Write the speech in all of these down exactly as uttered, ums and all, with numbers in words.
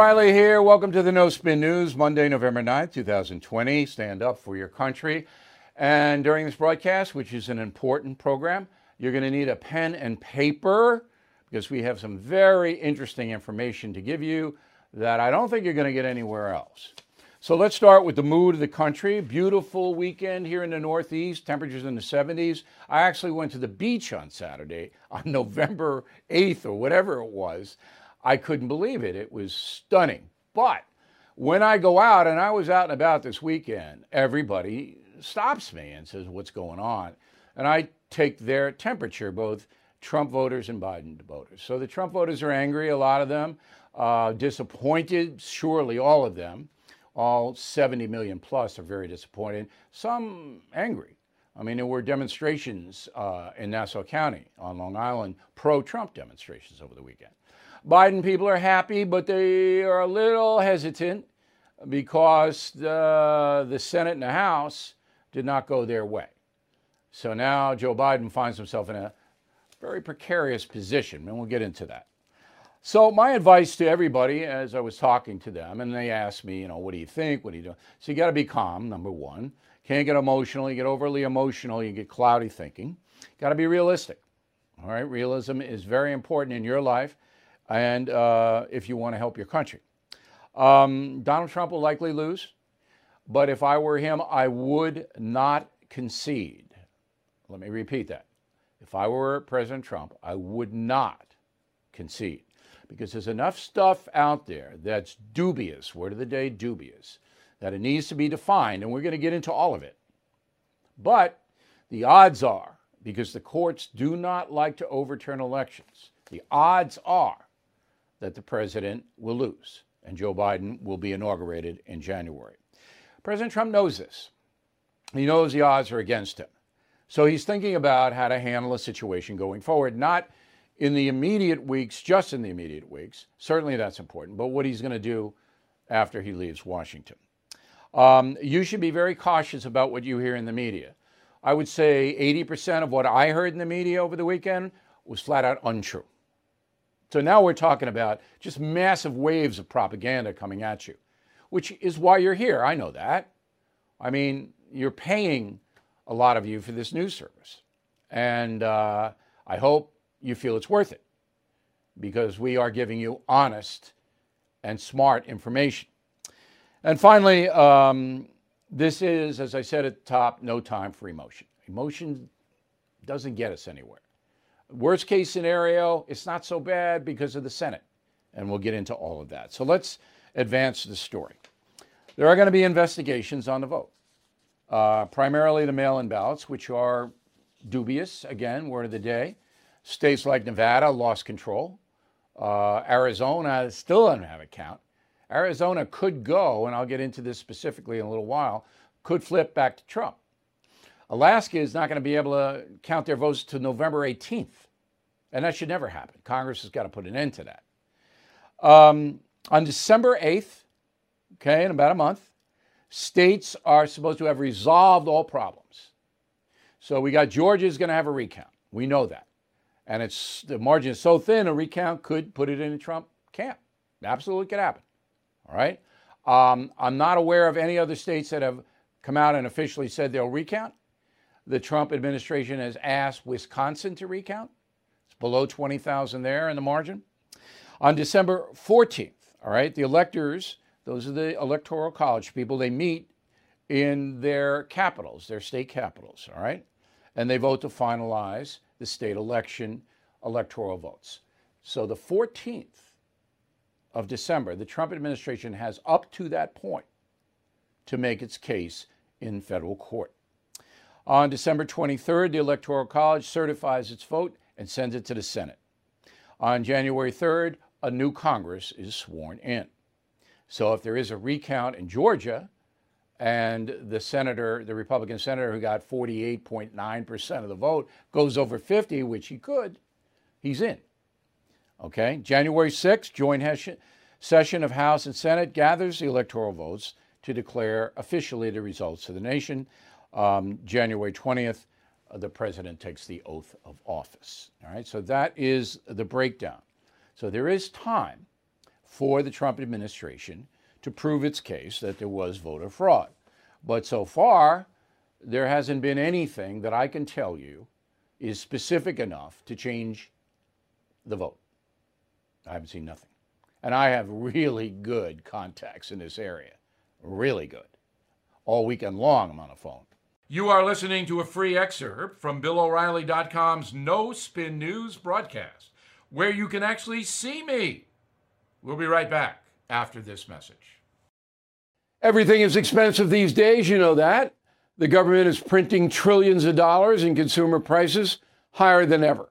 O'Reilly here. Welcome to the No Spin News, Monday, November ninth, two thousand twenty. Stand up for your country. And during this broadcast, which is an important program, you're going to need a pen and paper because we have some very interesting information to give you that I don't think you're going to get anywhere else. So let's start with the mood of the country. Beautiful weekend here in the Northeast, temperatures in the seventies. I actually went to the beach on Saturday, on November eighth or whatever it was. I couldn't believe it. It was stunning. But when I go out, and I was out and about this weekend, everybody stops me and says, what's going on? And I take their temperature, both Trump voters and Biden voters. So the Trump voters are angry, a lot of them, uh, disappointed, surely all of them. All seventy million plus are very disappointed, some angry. I mean, there were demonstrations uh, in Nassau County on Long Island, pro-Trump demonstrations over the weekend. Biden people are happy, but they are a little hesitant because the, the Senate and the House did not go their way. So now Joe Biden finds himself in a very precarious position, and we'll get into that. So my advice to everybody as I was talking to them, and they asked me, you know, what do you think? What do you do? So you got to be calm, number one. Can't get emotional. You get overly emotional, you get cloudy thinking. Got to be realistic. All right, realism is very important in your life and uh, if you want to help your country. Um, Donald Trump will likely lose, but if I were him, I would not concede. Let me repeat that. If I were President Trump, I would not concede. Because there's enough stuff out there that's dubious, word of the day, dubious, that it needs to be defined, and we're going to get into all of it. But the odds are, because the courts do not like to overturn elections, the odds are that the president will lose, and Joe Biden will be inaugurated in January. President Trump knows this. He knows the odds are against him. So he's thinking about how to handle a situation going forward, not in the immediate weeks, just in the immediate weeks. Certainly that's important, but what he's going to do after he leaves Washington. Um, you should be very cautious about what you hear in the media. I would say eighty percent of what I heard in the media over the weekend was flat out untrue. So now we're talking about just massive waves of propaganda coming at you, which is why you're here. I know that. I mean, you're paying a lot of you for this news service. And uh, I hope you feel it's worth it because we are giving you honest and smart information. And finally, um, this is, as I said at the top, no time for emotion. Emotion doesn't get us anywhere. Worst case scenario, it's not so bad because of the Senate. And we'll get into all of that. So let's advance the story. There are going to be investigations on the vote, uh, primarily the mail-in ballots, which are dubious, again, word of the day. States like Nevada lost control. Uh, Arizona still doesn't have a count. Arizona could go, and I'll get into this specifically in a little while, could flip back to Trump. Alaska is not going to be able to count their votes to November eighteenth, and that should never happen. Congress has got to put an end to that. Um, on December eighth, okay, in about a month, states are supposed to have resolved all problems. So we got Georgia's going to have a recount. We know that. And it's the margin is so thin, a recount could put it in a Trump camp. Absolutely could happen. All right. Um, I'm not aware of any other states that have come out and officially said they'll recount. The Trump administration has asked Wisconsin to recount. It's below twenty thousand there in the margin. On December fourteenth, all right, the electors, those are the electoral college people, they meet in their capitals, their state capitals, all right, and they vote to finalize the state election electoral votes. So the fourteenth of December, the Trump administration has up to that point to make its case in federal court. On December twenty-third, the Electoral College certifies its vote and sends it to the Senate. On January third, a new Congress is sworn in. So if there is a recount in Georgia, and the senator, the Republican senator who got forty-eight point nine percent of the vote, goes over fifty, which he could, he's in. Okay, January sixth, joint session of House and Senate gathers the electoral votes to declare officially the results to the nation. Um, January twentieth, the president takes the oath of office. All right, so that is the breakdown. So there is time for the Trump administration to prove its case that there was voter fraud. But so far, there hasn't been anything that I can tell you is specific enough to change the vote. I haven't seen nothing. And I have really good contacts in this area. Really good. All weekend long, I'm on the phone. You are listening to a free excerpt from Bill O'Reilly dot com's No Spin News broadcast, where you can actually see me. We'll be right back after this message. Everything is expensive these days, you know that. The government is printing trillions of dollars and consumer prices higher than ever.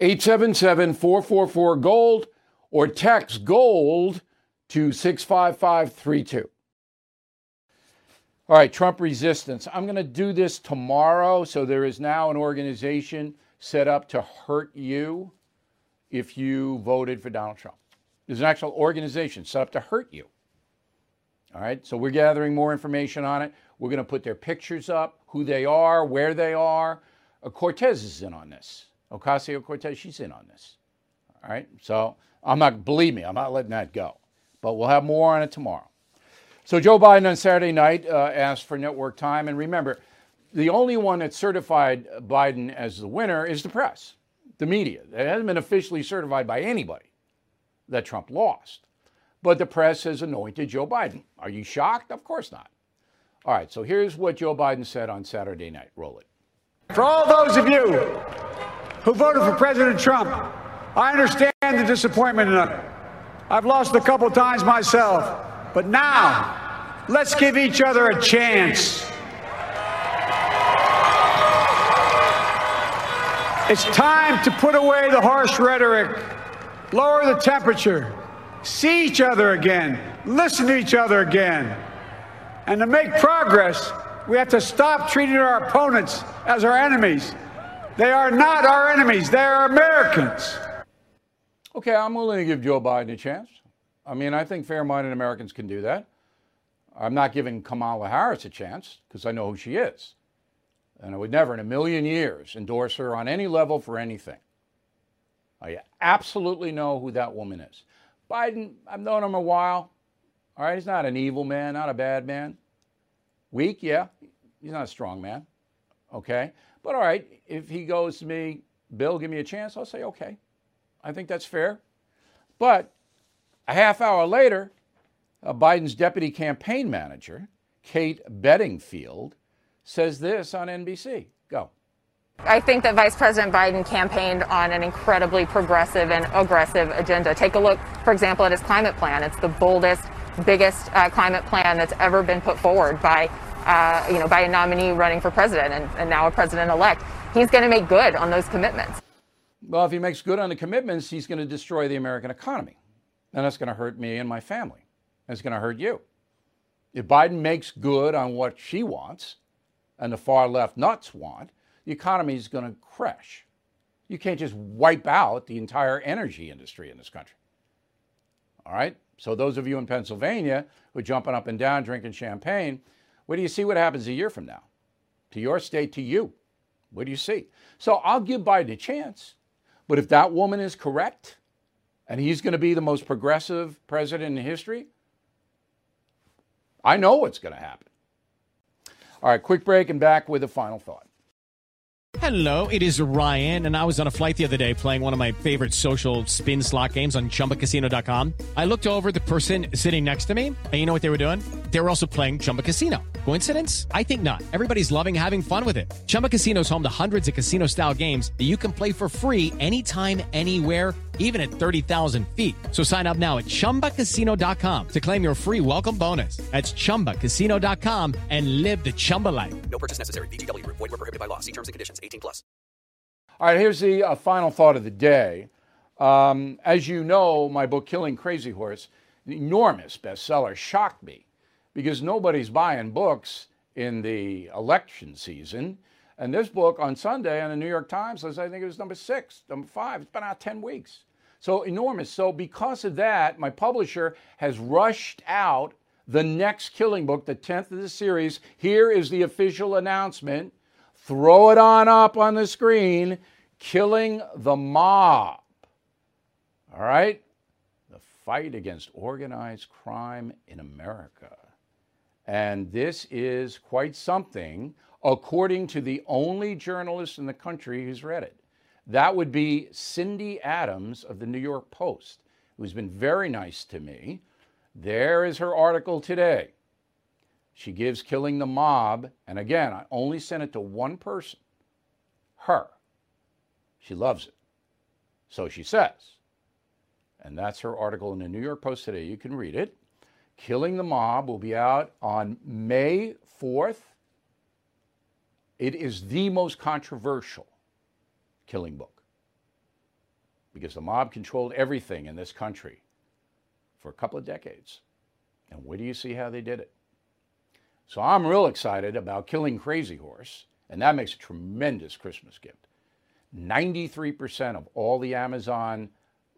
eight seven seven, four four four, GOLD, or text GOLD to six five five three two. All right, Trump resistance. I'm going to do this tomorrow. So there is now an organization set up to hurt you if you voted for Donald Trump. There's an actual organization set up to hurt you. All right, so we're gathering more information on it. We're going to put their pictures up, who they are, where they are. Uh, Cortez is in on this. Ocasio-Cortez, she's in on this. All right, so I'm not, believe me, I'm not letting that go. But we'll have more on it tomorrow. So Joe Biden on Saturday night uh, asked for network time. And remember, the only one that certified Biden as the winner is the press, the media. It hasn't been officially certified by anybody that Trump lost. But the press has anointed Joe Biden. Are you shocked? Of course not. All right, so here's what Joe Biden said on Saturday night. Roll it. For all those of you who voted for President Trump, I understand the disappointment in it. I've lost a couple times myself, but now let's give each other a chance. It's time to put away the harsh rhetoric, lower the temperature, see each other again, listen to each other again. And to make progress, we have to stop treating our opponents as our enemies. They are not our enemies, they are Americans. Okay, I'm willing to give Joe Biden a chance. I mean, I think fair-minded Americans can do that. I'm not giving Kamala Harris a chance because I know who she is. And I would never in a million years endorse her on any level for anything. I absolutely know who that woman is. Biden, I've known him a while. All right, he's not an evil man, not a bad man. Weak, yeah. He's not a strong man. Okay? But all right, if he goes to me, Bill, give me a chance, I'll say okay. I think that's fair. But a half hour later, uh, Biden's deputy campaign manager, Kate Bedingfield, says this on N B C. Go. I think that Vice President Biden campaigned on an incredibly progressive and aggressive agenda. Take a look, for example, at his climate plan. It's the boldest, biggest uh, climate plan that's ever been put forward by, uh, you know, by a nominee running for president and, and now a president-elect. He's going to make good on those commitments. Well, if he makes good on the commitments, he's going to destroy the American economy. And that's going to hurt me and my family. That's going to hurt you. If Biden makes good on what she wants and the far left nuts want, the economy is going to crash. You can't just wipe out the entire energy industry in this country. All right? So those of you in Pennsylvania who are jumping up and down, drinking champagne, what do you see what happens a year from now? To your state, to you. What do you see? So I'll give Biden a chance. But if that woman is correct, and he's going to be the most progressive president in history, I know what's going to happen. All right, quick break and back with a final thought. Hello, it is Ryan, and I was on a flight the other day playing one of my favorite social spin slot games on Chumba Casino dot com. I looked over at the person sitting next to me, and you know what they were doing? They were also playing Chumba Casino. Coincidence? I think not. Everybody's loving having fun with it. Chumba Casino is home to hundreds of casino-style games that you can play for free anytime, anywhere, even at thirty thousand feet. So sign up now at Chumba Casino dot com to claim your free welcome bonus. That's Chumba Casino dot com and live the Chumba life. No purchase necessary. V G W. Void where prohibited by law. See terms and conditions. eighteen plus. All right, here's the uh, final thought of the day. Um, as you know, my book, Killing Crazy Horse, an enormous bestseller, shocked me because nobody's buying books in the election season. And this book on Sunday in the New York Times was, I think it was number six, number five. It's been out ten weeks. So enormous. So because of that, my publisher has rushed out the next killing book, the tenth of the series. Here is the official announcement. Throw it on up on the screen. Killing the Mob. All right? The fight against organized crime in America. And this is quite something, according to the only journalist in the country who's read it. That would be Cindy Adams of the New York Post, who's been very nice to me. There is her article today. She gives Killing the Mob, and again, I only sent it to one person, her. She loves it. So she says. And that's her article in the New York Post today. You can read it. Killing the Mob will be out on May fourth. It is the most controversial killing book because the mob controlled everything in this country for a couple of decades. And where do you see how they did it? So I'm real excited about Killing Crazy Horse, and that makes a tremendous Christmas gift. ninety-three percent of all the Amazon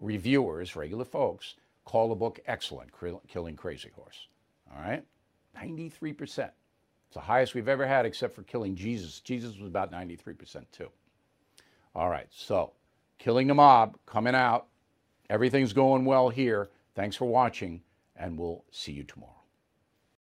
reviewers, regular folks, call the book excellent, Killing Crazy Horse. All right? ninety-three percent. It's the highest we've ever had except for Killing Jesus. Jesus was about ninety-three percent too. All right, so Killing the Mob coming out. Everything's going well here. Thanks for watching, and we'll see you tomorrow.